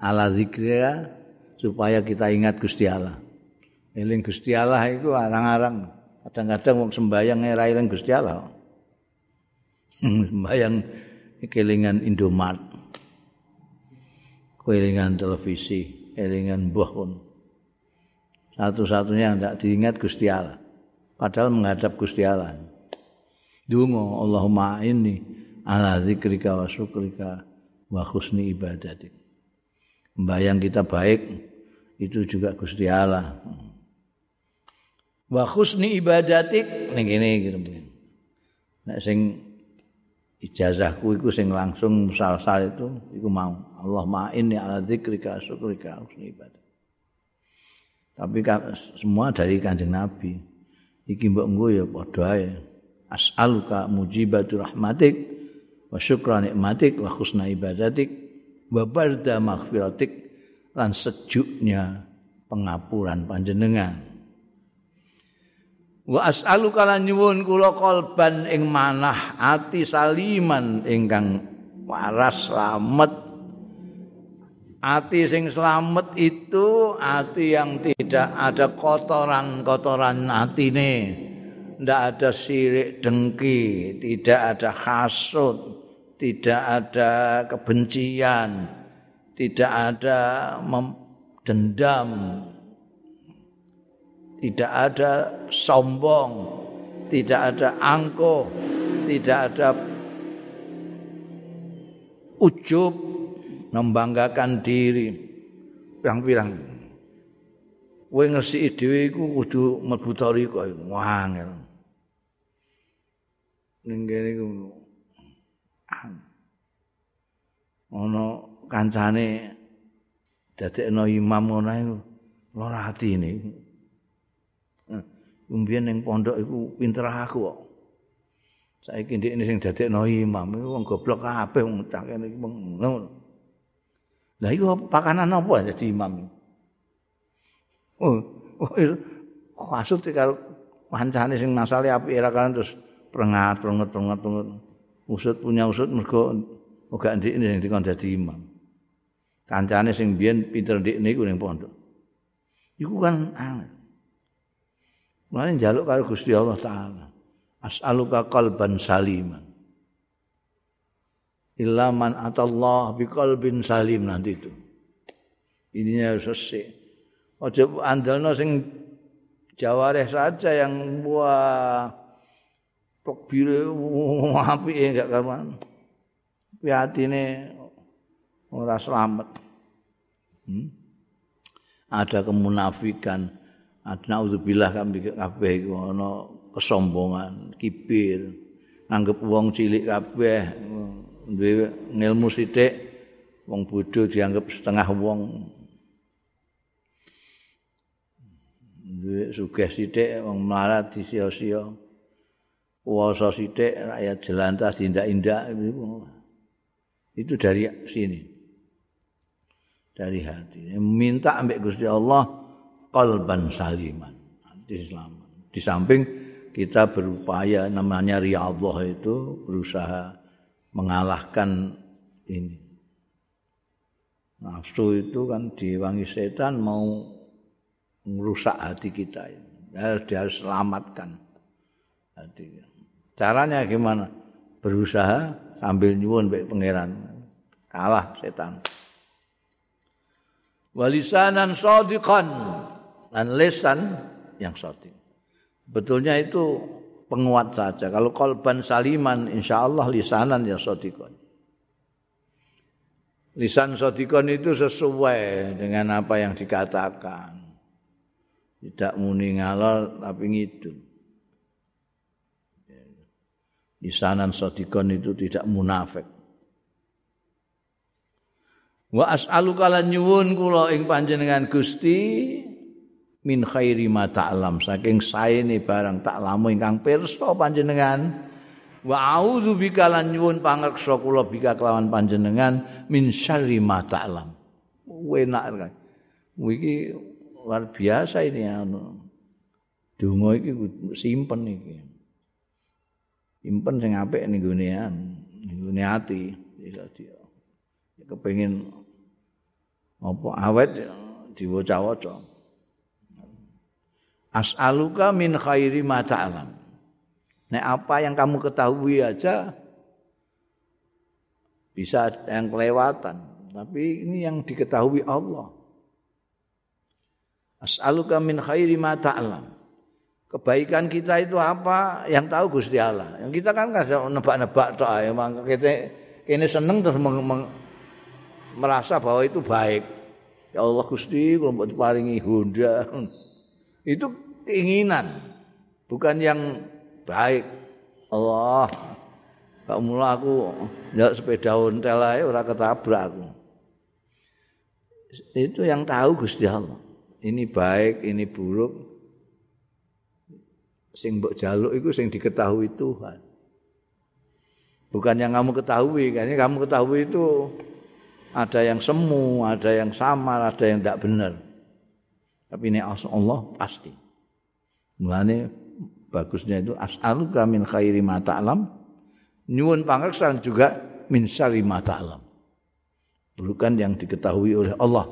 ala dzikrika supaya kita ingat Gusti Allah. Eling Gusti Allah itu arang-arang. Kadang-kadang wong sembayang ora eling Gusti Allah. Sembayang kelingan Indomart. Kelingan televisi, kelingan bohong. Satu-satunya tidak diingat Gusti Allah. Padahal menghadap Gusti Allah. Dungo Allahumma inni ala zikrika wa syukrika wa husni ibadatik. Membayang kita baik itu juga Gusti Allah. Wa husni ibadatik ning kene iki. Nek sing ijazahku iku sing langsung musal-sal itu iku mau Allahumma inni ala zikrika wa syukrika wa husni ibadatik. Tapi semua dari Kanjeng Nabi. Iki mbok engko ya padha ae. As'aluka mujibatu rahmatik wa syukra nikmatik wa husna ibadatik wa barda maghfiratik, lan sejuknya pengapuran panjenengan. Wa as'aluka lan nyuwun kula qalban ing manah ati saliman ingkang waras slamet. Hati sing selamat itu hati yang tidak ada kotoran-kotoran hatine. Tidak ada sirik dengki, tidak ada hasud, tidak ada kebencian, tidak ada mem- dendam, tidak ada sombong, tidak ada angkuh, tidak ada ujub, membanggakan diri pirang-pirang. Kowe ngersi dhewe iku kudu mlebu tarika iku angel. Ning kene iku ana kancane dadekno imam ngono iku lara atine. Mbiyen ning pondok iku pinter aku kok. Saiki ndekne sing dadekno imam iku wong goblok kabeh wong tak kene iki ngono. Lah iku pakanan apa dadi imam? Oh, kasut karo kancane sing nasale apike ra kan terus prengat-prengat-prengat-prengat. Usut punya usut mergo ogak ndikne sing dikon dadi imam. Kancane sing biyen pinter ndikne iku ning pondok. Iku kan angel. Mulane njaluk karo Gusti Allah Taala. As'aluka qalban saliman. Illa man atallah biqalbin salim, nanti itu. Ininya sesek. Aja andalno sing jawareh saja yang wah tok bire apike gak karuan. Tapi atine ora slamet. Hmm? Ada kemunafikan, ada naudzubillah kabeh iku ana kesombongan, kibir, anggap wong cilik kabeh. Duwe ilmu sithik, wong bodho dianggap setengah wong. Duwe sugih sithik, wong melarat disia-sia. Kuwasa sithik, rakyat jelantas diindak-indak. Itu dari sini. Dari hati. Minta ambek Gusti Allah qalban saliman, hati selamat. Di samping kita berupaya, namanya riyadhah itu berusaha mengalahkan ini. Nafsu itu kan diwangi setan mau merusak hati kita. Ya, dia harus selamatkan hati. Caranya gimana? Berusaha sambil nyuwun baik pangeran. Kalah setan. Walisanan shadiqan, dan lisan yang shadiq. Betulnya itu penguat saja. Kalau qalban saliman, insyaallah lisanan ya shadiqan. Lisan shadiqan itu sesuai dengan apa yang dikatakan. Tidak muni ngalor tapi ngidul. Lisanan shadiqan itu tidak munafik. Wa as'aluka lan nyuwun kula ing panjenengan Gusti min khairi ma ta'lam, saking saene barang taklamu ingkang pirsa panjenengan. Wa a'udzubika lan nyuwun pangreksa kula bika kelawan panjenengan min syarri ma ta'lam. Enak. Iki luar biasa ini anu. Donga iki simpen iki. Simpen sing apik ning nggonean, ning ngone ati. Kepengin apa awet diwaca-waca. As'aluka min khairi ma ta'lam. Nek apa yang kamu ketahui aja bisa yang kelewatan, tapi ini yang diketahui Allah. As'aluka min khairi ma ta'lam. Kebaikan kita itu apa? Yang tahu Gusti Allah. Yang kita kan kadang nebak-nebak tok ae, kita kene seneng terus meng, meng, merasa bahwa itu baik. Ya Allah Gusti, kula mbok diparingi Honda. Itu keinginan, bukan yang baik. Allah, kok mula aku njaluk sepeda ontel ae ora ketabrak aku. Itu yang tahu Gusti Allah. Ini baik, ini buruk. Sing mbok jaluk iku sing diketahui Tuhan. Bukan yang kamu ketahui, karena kamu ketahui itu ada yang semu, ada yang samar, ada yang tidak benar. Tapi ini Allah pasti. Mulane bagusnya itu as'aluka min khairi ma ta'lam, nyuwun pangreksan juga min syarri ma ta'lam. Bukan yang diketahui oleh Allah,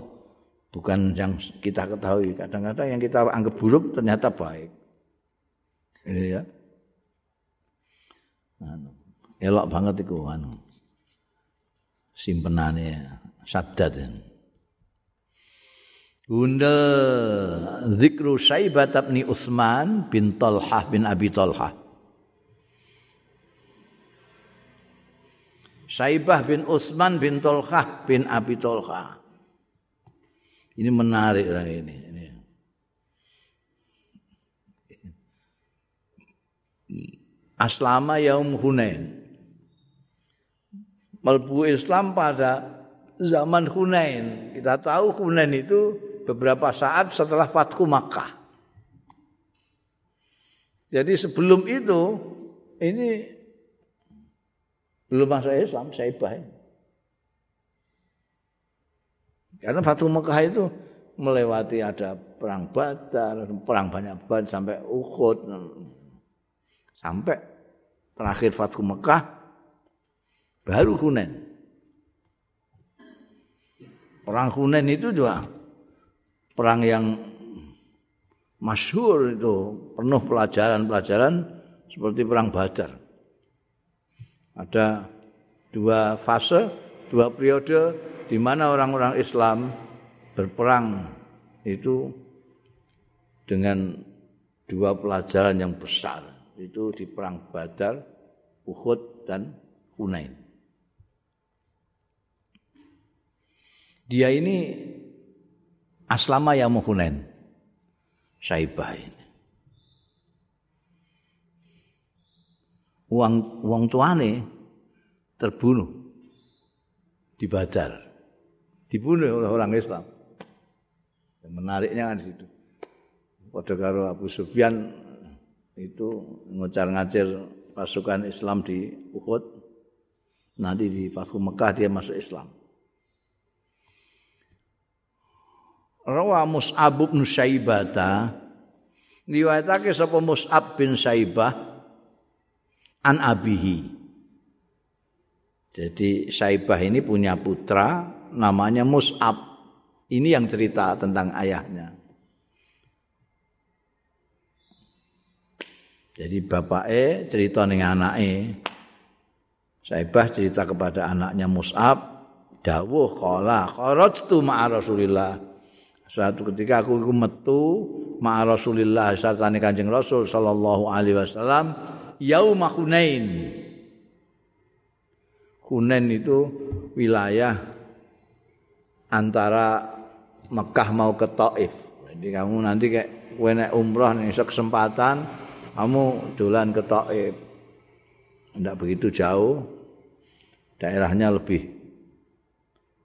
bukan yang kita ketahui. Kadang-kadang yang kita anggap buruk ternyata baik. Ini ya, anu, elok banget itu anu, simpenannya Shaddad. Gundel zikru Shaybah bin Uthman bin Talhah bin Abi Talhah. Shaybah bin Uthman bin Talhah bin Abi Talhah. Ini menarik lah ini. ini. Aslama yaum Hunayn. Melbu Islam pada zaman Hunayn. Kita tahu Hunayn itu beberapa saat setelah Fath Makkah. Jadi sebelum itu ini belum masuk Islam Shaybah. Karena Fath Makkah itu melewati ada perang Badar, perang banyak banget sampai Uhud. Sampai terakhir Fathu Mekah, baru Hunayn. Perang Hunayn itu juga perang yang masyhur itu, penuh pelajaran-pelajaran seperti perang Badar. Ada dua fase, dua periode di mana orang-orang Islam berperang itu dengan dua pelajaran yang besar. Itu di perang Badar, Uhud dan Hunain. Dia ini aslama yang mau Hunain, Shaybah ini. Uang uang tuane terbunuh di Badar, dibunuh oleh orang Islam. Yang menariknya kan di situ. Pada karo Abu Sufyan itu ngocar-ngacir pasukan Islam di Uhud, nanti di Fathu Mekah dia masuk Islam. Rawa Mus'ab bin Shaybah ta riwayatake sapa Mus'ab bin Shaybah an abihi. Jadi Shaybah ini punya putra namanya Mus'ab. Ini yang cerita tentang ayahnya. Jadi bapaknya cerita dengan anaknya. Shaybah cerita kepada anaknya Mus'ab. Dawuh qala kharajtu ma'a Rasulillah. Suatu ketika aku iku metu ma'a Rasulillah sartane Kanjeng Rasul sallallahu alaihi wasallam yauma Hunain. Hunain itu wilayah antara Mekah mau ke Taif. Jadi kamu nanti kayak kowe nek umrah ning kesempatan kamu dolan ke Taif, tidak begitu jauh, daerahnya lebih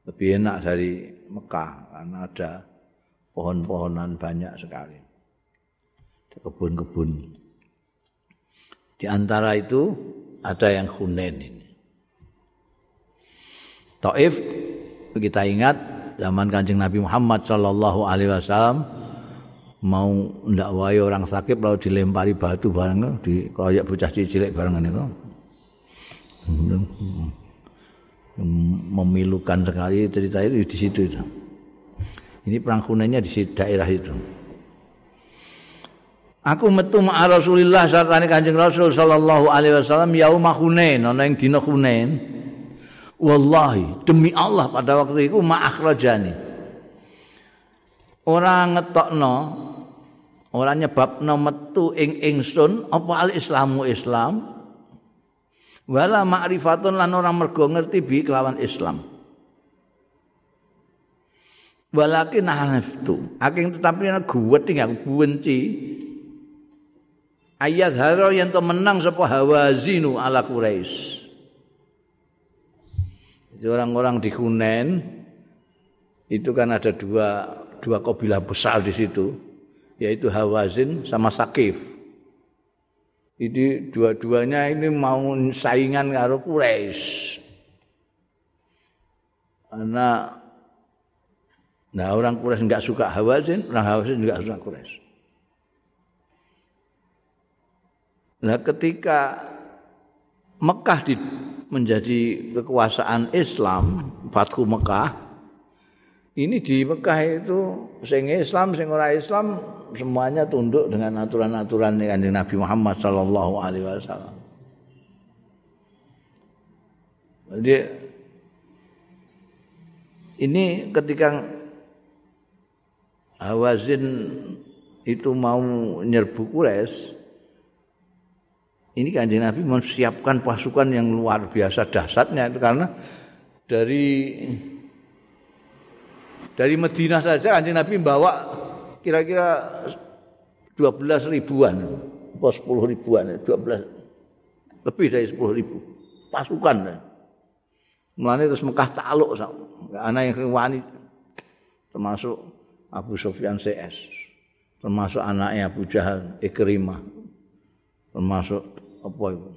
lebih enak dari Mekah karena ada pohon-pohonan banyak sekali, ada kebun-kebun. Di antara itu ada yang Hunain ini. Taif kita ingat zaman Kanjeng Nabi Muhammad Sallallahu Alaihi Wasallam. Mau ndakwai orang sakit lalu dilempari batu bareng dikroyok bocah cilik bareng niku. Memilukan sekali cerita itu di situ itu. Ini perang Hunainnya di daerah itu. Aku metu ma'a Rasulillah sartane Kanjeng Rasul sallallahu alaihi wasallam yauma Hunain ana ing dina Hunain. Wallahi demi Allah pada waktu itu ma akhrajani. Ora ngetokno, ora nyebabno metu ing ingsun apa al-Islamu Islam. Wala ma'rifatun lan ora mergo ngerti bi kelawan Islam. Walakin naftu, aking tetapi ana guwet ing aku benci. Ayat haro yang to menang sapa Hawazinu ala Quraish. Jadi orang-orang di Hunain itu kan ada dua dua kabilah besar di situ, yaitu Hawazin sama Thaqif. Jadi dua-duanya ini mau saingan karo Quraish. Karena Nah orang Quraisy enggak suka Hawazin, orang Hawazin juga suka Quraisy. Nah ketika Mekah di, menjadi kekuasaan Islam, Fathu Mekah, ini di Mekah itu sing Islam, sing ora Islam semuanya tunduk dengan aturan-aturan Kanjeng Nabi Muhammad sallallahu alaihi wasallam. Jadi ini ketika Hawazin itu mau nyerbu Quraisy, ini Kanjeng Nabi menyiapkan pasukan yang luar biasa dahsyatnya, itu karena dari dari Madinah saja Kanjeng Nabi bawa kira-kira dua belas ribuan, atau sepuluh ribuan, dua belas lebih dari sepuluh ribu pasukan. Mulane terus Mekah takluk, enggak ana yang wani, termasuk Abu Sufyan C S, termasuk anaknya Abu Jahal, Ikrimah, termasuk apa itu?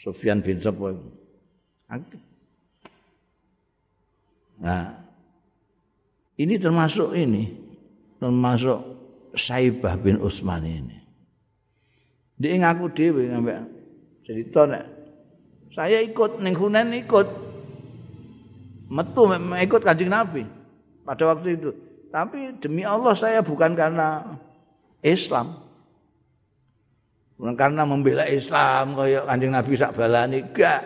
Sufyan bin Uyaynah. Nah, ini termasuk ini, termasuk Shaybah bin Uthman ini. Dia ngaku dhewe sampai cerita nek saya ikut ning Hunain, ikut metu ikut Kanjeng Nabi pada waktu itu. Tapi demi Allah saya bukan karena Islam, bukan karena membela Islam kaya Kanjeng Nabi sak balani, gak.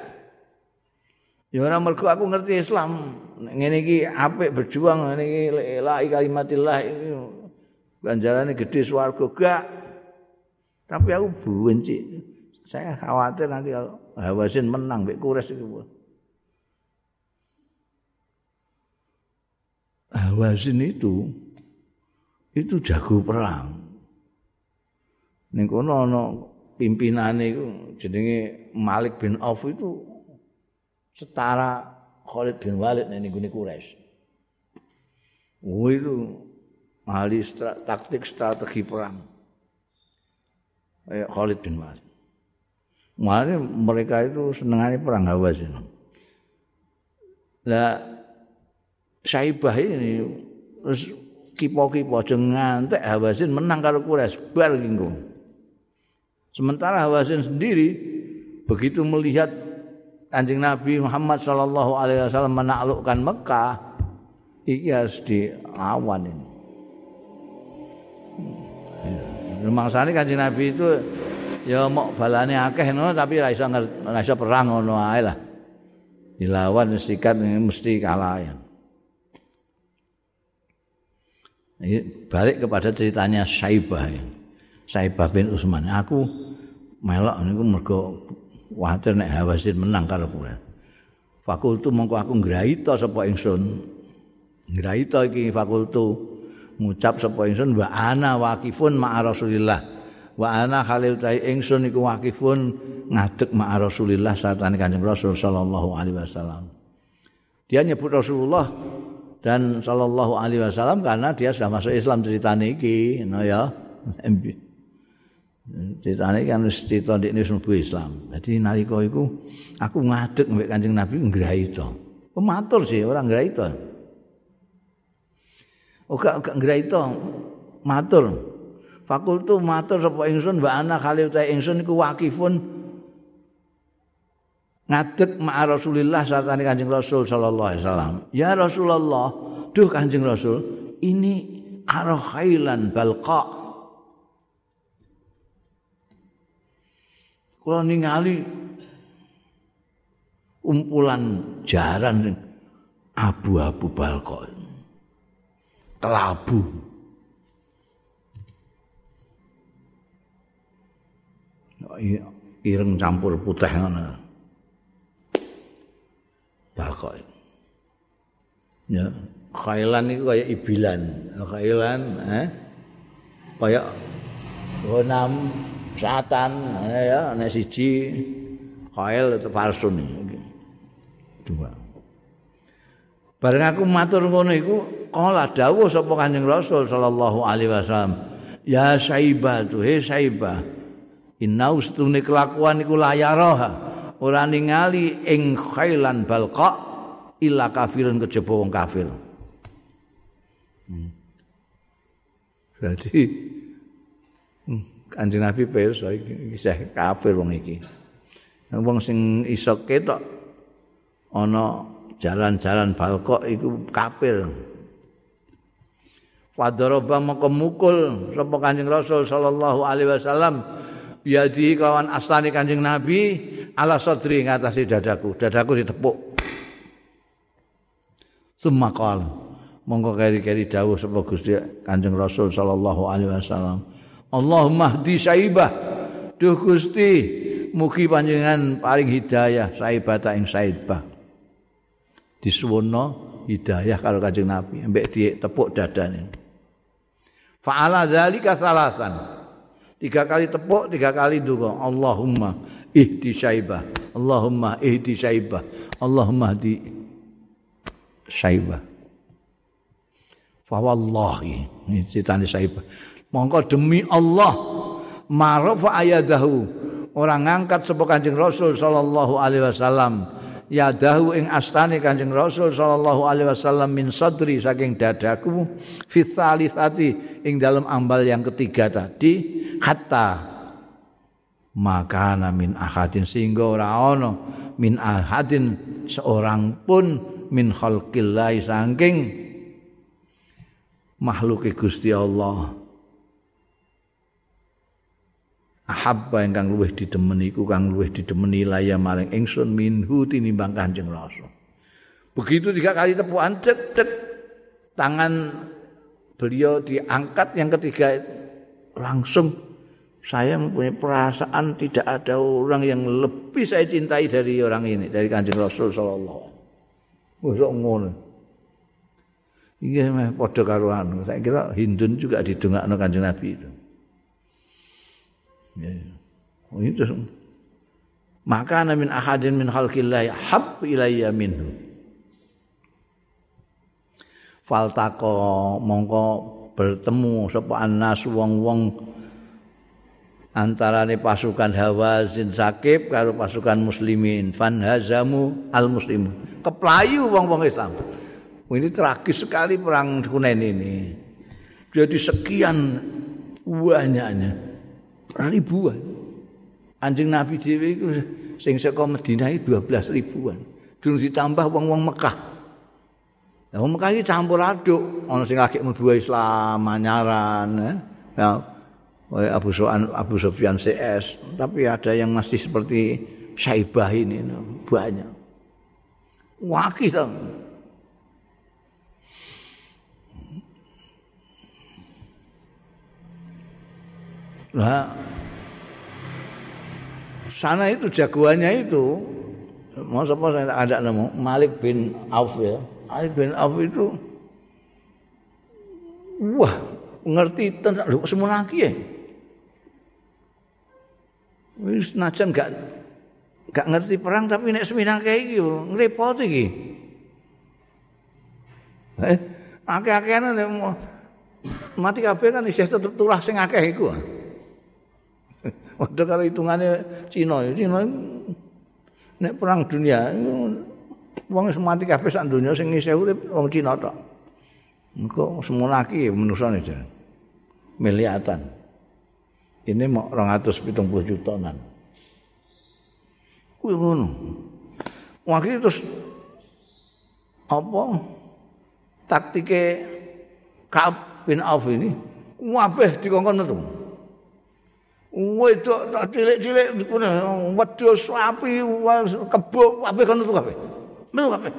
Ya ora mergo aku ngerti Islam. Ngene iki apik berjuang, ngene iki la kalimatillah iki ganjarane gedhe swarga, gak. Tapi aku benci. Saya khawatir nanti kalau Hawazin menang mbek Quraisy iki. Hawazin itu itu jago perang. Ning kono ana pimpinane iku jenenge Malik bin Awf, itu setara Khalid bin Walid ning nggone Quraisy. Oh itu ahli stra- taktik strategi perang. Kayak Khalid bin Walid. Mulane mereka itu senengane perang Hawazin. Lah Shaybah ini terus kipo-kipo jengan tek Hawazin menang karo Quraisy bar kinggo. Sementara Hawazin sendiri begitu melihat Kanjeng Nabi Muhammad sallallahu alaihi wasallam menaklukkan Mekah, iki harus dilawan ini. Rumangsane Kanjeng Nabi itu ya mok balane akeh ngono tapi ora iso ora iso perang ngono ae lah. Dilawan sikat mesti kalah ya. Balik kepada ceritanya Shaybah, Shaybah bin Uthman. Aku melok niku mergo kuwatir nek Hawazin menang karo Quraisy. Fakultu mongko aku ngraita sapa ingsun. Ngraita iki fakultu ngucap sapa ingsun wa ana waqifun ma'a Rasulillah. Wa ana khalil ta ingsun niku waqifun ngadeg ma'a Rasulillah sartane Kanjeng Rasul sallallahu alaihi wasallam. Dia nyebut Rasulullah dan sallallahu alaihi wasallam karena dia sudah masuk Islam ceritane iki, no ya. Ceritane kan cerita ndekne mlebu Islam. Dadi nalika iku aku ngadeg mbek Kanjeng Nabi ngraita. Pematur sih orang ngraita. Oga gak ngraita, matur. Fakultu matur sapa ingsun wa ana khalil ta ingsun iku waqifun ngadeg ma'a Rasulillah sartane Kanjeng Rasul sallallahu alaihi wasallam. Ya Rasulullah, duh Kanjeng Rasul, ini arahailan balqa. Kalau ningali umpulan jaran abu-abu balqa, kelabu. Ireng campur putih ngono. Balqa. Ya, khailan itu kayak ibilan, khailan eh kayak gonam satan ya ana siji khail atau farsun iki. Dua. Bareng aku matur ngono iku kala dawuh sapa Kanjeng Rasul sallallahu alaihi wasallam, ya Shaybah tu, he Shaybah. Innau stune kelakuan iku layaroha, ora ningali ing khailan balqa illa kafirun kejaba wong kafir. Hmm. Jadi hmm, Kanjeng Nabi pirsa iki kisah kafir wong iki. Wong sing iso ketok ana jalan-jalan balkok iku kafir. Fadaraba maka mukul sapa Kanjeng Rasul sallallahu alaihi wasallam biadi kelawan astane Kanjeng Nabi ala sadri ngatasi dadaku, dadaku ditepuk. Semakal mongko keri-keri dawuh sapa Gusti Kanjeng Rasul sallallahu alaihi wasallam, Allahumma hdi Shaybah, duh Gusti mugi panjenengan paring hidayah Shaybah ta ing Shaybah. Disuwuna hidayah karo Kanjeng Nabi ambek ditepuk dadane. Fa'ala dzalika salasan, tiga kali tepuk, tiga kali ndonga, Allahumma ihdi Shaybah, Allahumma ihdi Shaybah, Allahumma hdi Shaybah. Fa wallahi, ini ceritanya Shaybah. Mongko demi Allah, ma'rafa ayadahu, orang ngangkat sapa Kanjeng Rasul sallallahu alaihi wasallam, yadahu ing astane Kanjeng Rasul sallallahu alaihi wasallam min sadri saking dadaku, fi tsalitsati ing dalam ambal yang ketiga tadi, hatta makana min ahadin sehingga ora ana min ahadin seorang pun min khalqillahi saking makhluke Gusti Allah ahabba ingkang luwih didemeni iku kang luwih didemeni laya maring ingsun minhu tinimbang Kanjeng Rasul. Begitu tiga kali tepukan tek tek tangan beliau diangkat yang ketiga langsung saya mempunyai perasaan tidak ada orang yang lebih saya cintai dari orang ini, dari Kanjeng Rasul sallallahu. Usuk ngono. Iki meh padha karo anu. Saya kira Hindun juga didongakno Kanjeng Nabi itu. Ya. Oh itu. Maka min ahadin min khalqillah hab ilayya minhu. Faltaqa mongko bertemu sapa anas wong-wong antarane pasukan Hawazin Thaqif karo pasukan muslimin fanhazamu al-muslimun. Keplayu wong-wong Islam. Ini tragis sekali perang Hunayn ini. Jadi sekian banyaknya ribuan. Anjing Nabi dhewe iku sing saka Madinah dua belas ribuan. Durung ditambah wong-wong Mekah. Lah wong Mekah iki campur aduk, ana sing lagi mlebu Islam, manyaran ya. Oleh Abu Sufyan, Abu Sufyan C S, tapi ada yang masih seperti Shaybah ini banyak. Wakil. Nah, sana itu jagoannya itu, mau siapa saya ada nemu Malik bin Awf ya. Malik bin Awf itu, wah ngerti tentang semua laki ya. Wis najan gak gak ngerti perang tapi nek seminar kae iki yo ngrepot iki. Eh, akeh-akehane mati kabeh kan isih tetep turah sing akeh iku. Waduh karo hitungane Cina, Cina nek perang dunia wong wis mati kabeh sak donya sing isih urip wong Cina tok. Engko semua laki menusane jan. Miliatan. Ini mau dua ratus tujuh puluh jutaan. Kuwi ngono. Wakil terus apa taktike Ka'ab bin Awf ini wabeh dikongkon itu. Wedok tak cilik-cilik wedhus sapi kebo kabeh kono kabeh. Metu kabeh.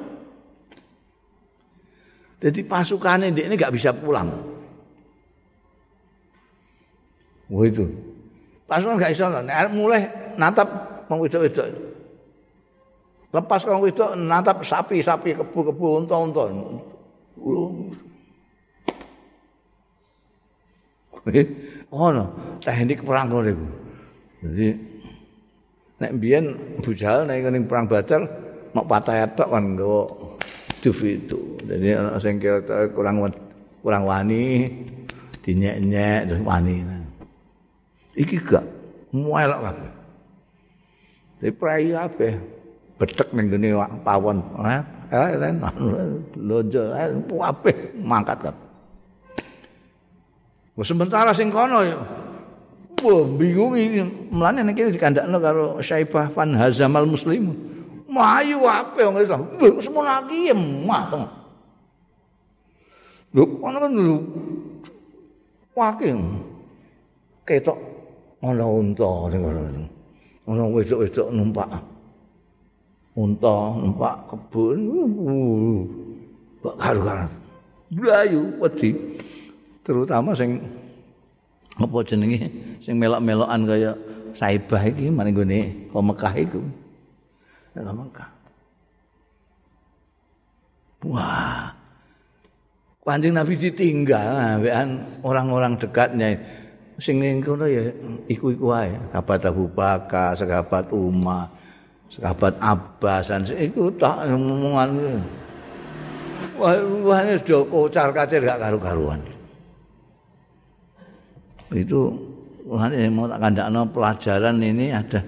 Jadi pasukannya dia ini gak bisa pulang. Wah itu. Pasukan gak bisa lan. Arep mulih natap wong wedok-wedok. Lepas wong wedok natap sapi-sapi kebo-kebo unta-unta. Oh no, teknik perang kau itu. Jadi, nek biyen Abu Jahal naik ning perang Badar mak patah tok kan go duf itu. Jadi orang sengkel kurang kurang wani, dinyek-nyek terus wani. Iki gak muelok kabeh. Tapi prai kabeh bedek ning gene pawon. Eh, lonjo kabeh mangkat kabeh. Sementara sing kono ya. Wah, bingung iki. Mlane nek iki dikandakno karo Syaibah fan hazamal muslim. Mayu ape wong Islam. Wis semono iki mateng. Lho, ono kan lho. Wake. Ketok ana unta ning kono. Ana wedok-wedok numpak. Unta numpak kebun. Kok karo-karo. Blayu wedi. Terutama sing apa jenenge sing melok-melokan kaya Syaibah iki maning gone ke Mekah iku. Nang Mekah. Wah. Kanjeng Nabi ditinggal ambekan orang-orang dekatnya. Sing ning kono ya iku-iku ae, sahabat Abu Bakar, sahabat Umar, sahabat Abbasan iku tak ngomongan. Wah, wahane do kocar-kacir gak karu-karuan. Itu mau tak kandakno pelajaran ini ada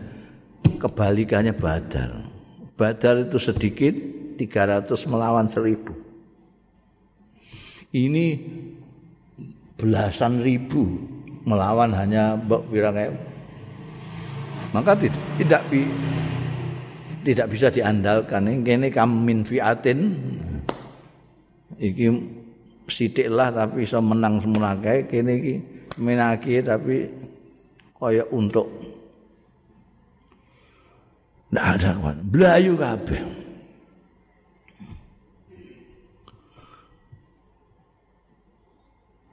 kebalikannya Badar. Badar itu sedikit tiga ratus melawan seribu. Ini belasan ribu melawan hanya birangai. Maka tidak tidak, tidak bisa diandalkan. Ini kam min fiatin. Iki sithiklah tapi iso menang semula kae kene iki. Menaki tapi kaya untuk ndak ada kan blayu kabeh.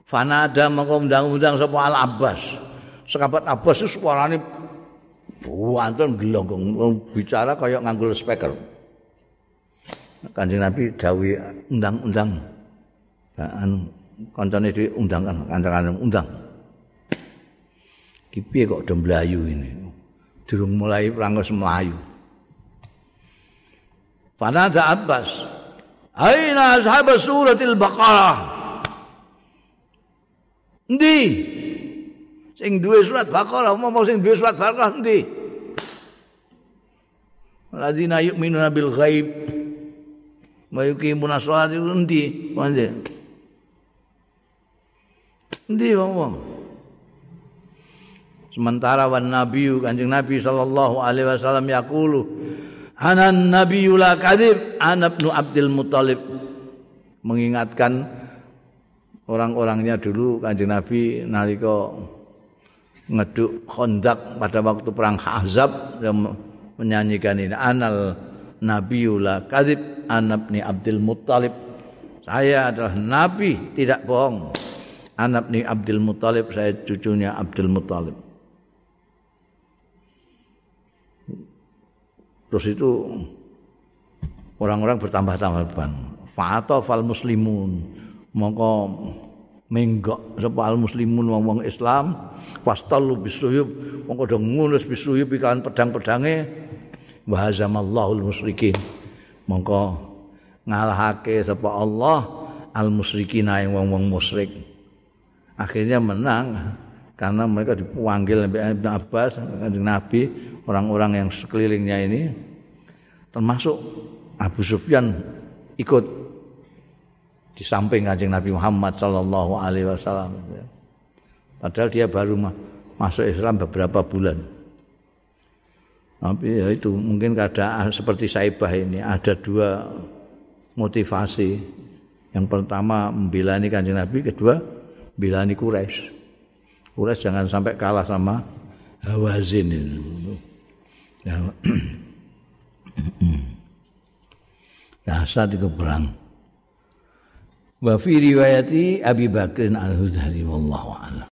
Fanada mengko ndang-ndang sapa Al Abbas. Sahabat Abbas itu suarane buanten gelonggong bicara kaya nganggo speaker. Kanjeng Nabi dawuh undang-undang. Kan kancane diundangkan, kancane undang. Piye kok do mlayu ini. Durung mulai perang wis mlayu. Pada Abbas, "Aina ashab suratil Baqarah?" Endi? Sing duwe surat Baqarah, mau sing duwe surat Baqarah endi? Alladzina yu'minuna bil ghaib wa yuqimuna shalah endi? Mande. Endi wong-wong. Sementara wan nabiyu kanjeng Nabi sallallahu alaihi wasallam yaqulu anan nabiyyu la kadhib ana ibnu Abdul Muttalib, mengingatkan orang-orangnya dulu kanjeng Nabi nalika ngeduk Khandaq pada waktu perang Ahzab yang menyanyikan ini anal nabiyyu la kadhib ana ibnu Abdul Muttalib, saya adalah nabi tidak bohong, ana ibnu Abdul Muttalib, saya cucunya Abdul Muttalib. Terus itu orang-orang bertambah-tambah bang. Fa'atafal muslimun, mongko menggok sapa al muslimun wong-wong Islam, wastallu bisuyub, mongko do ngunus bisuyub ikan pedang-pedange, wa hazamallahu musyrikin. Mongko ngalahake sapa Allah al musyrikin ing wong-wong musyrik. Akhirnya menang karena mereka dipanggil Nabi Abbas, Nabi, orang-orang yang sekelilingnya ini, termasuk Abu Sufyan ikut di samping kanjeng Nabi Muhammad sallallahu alaihi wasallam. Padahal dia baru masuk Islam beberapa bulan. Tapi ya itu mungkin keadaan seperti Syaibah ini ada dua motivasi. Yang pertama membelani Kanjeng Nabi, kedua belani Quraisy. Quraisy jangan sampai kalah sama Hawazin itu. Ya. Dasar tiga perang. Wa fi riwayati Abi Bakr al-Huzaili wallahu a'lam.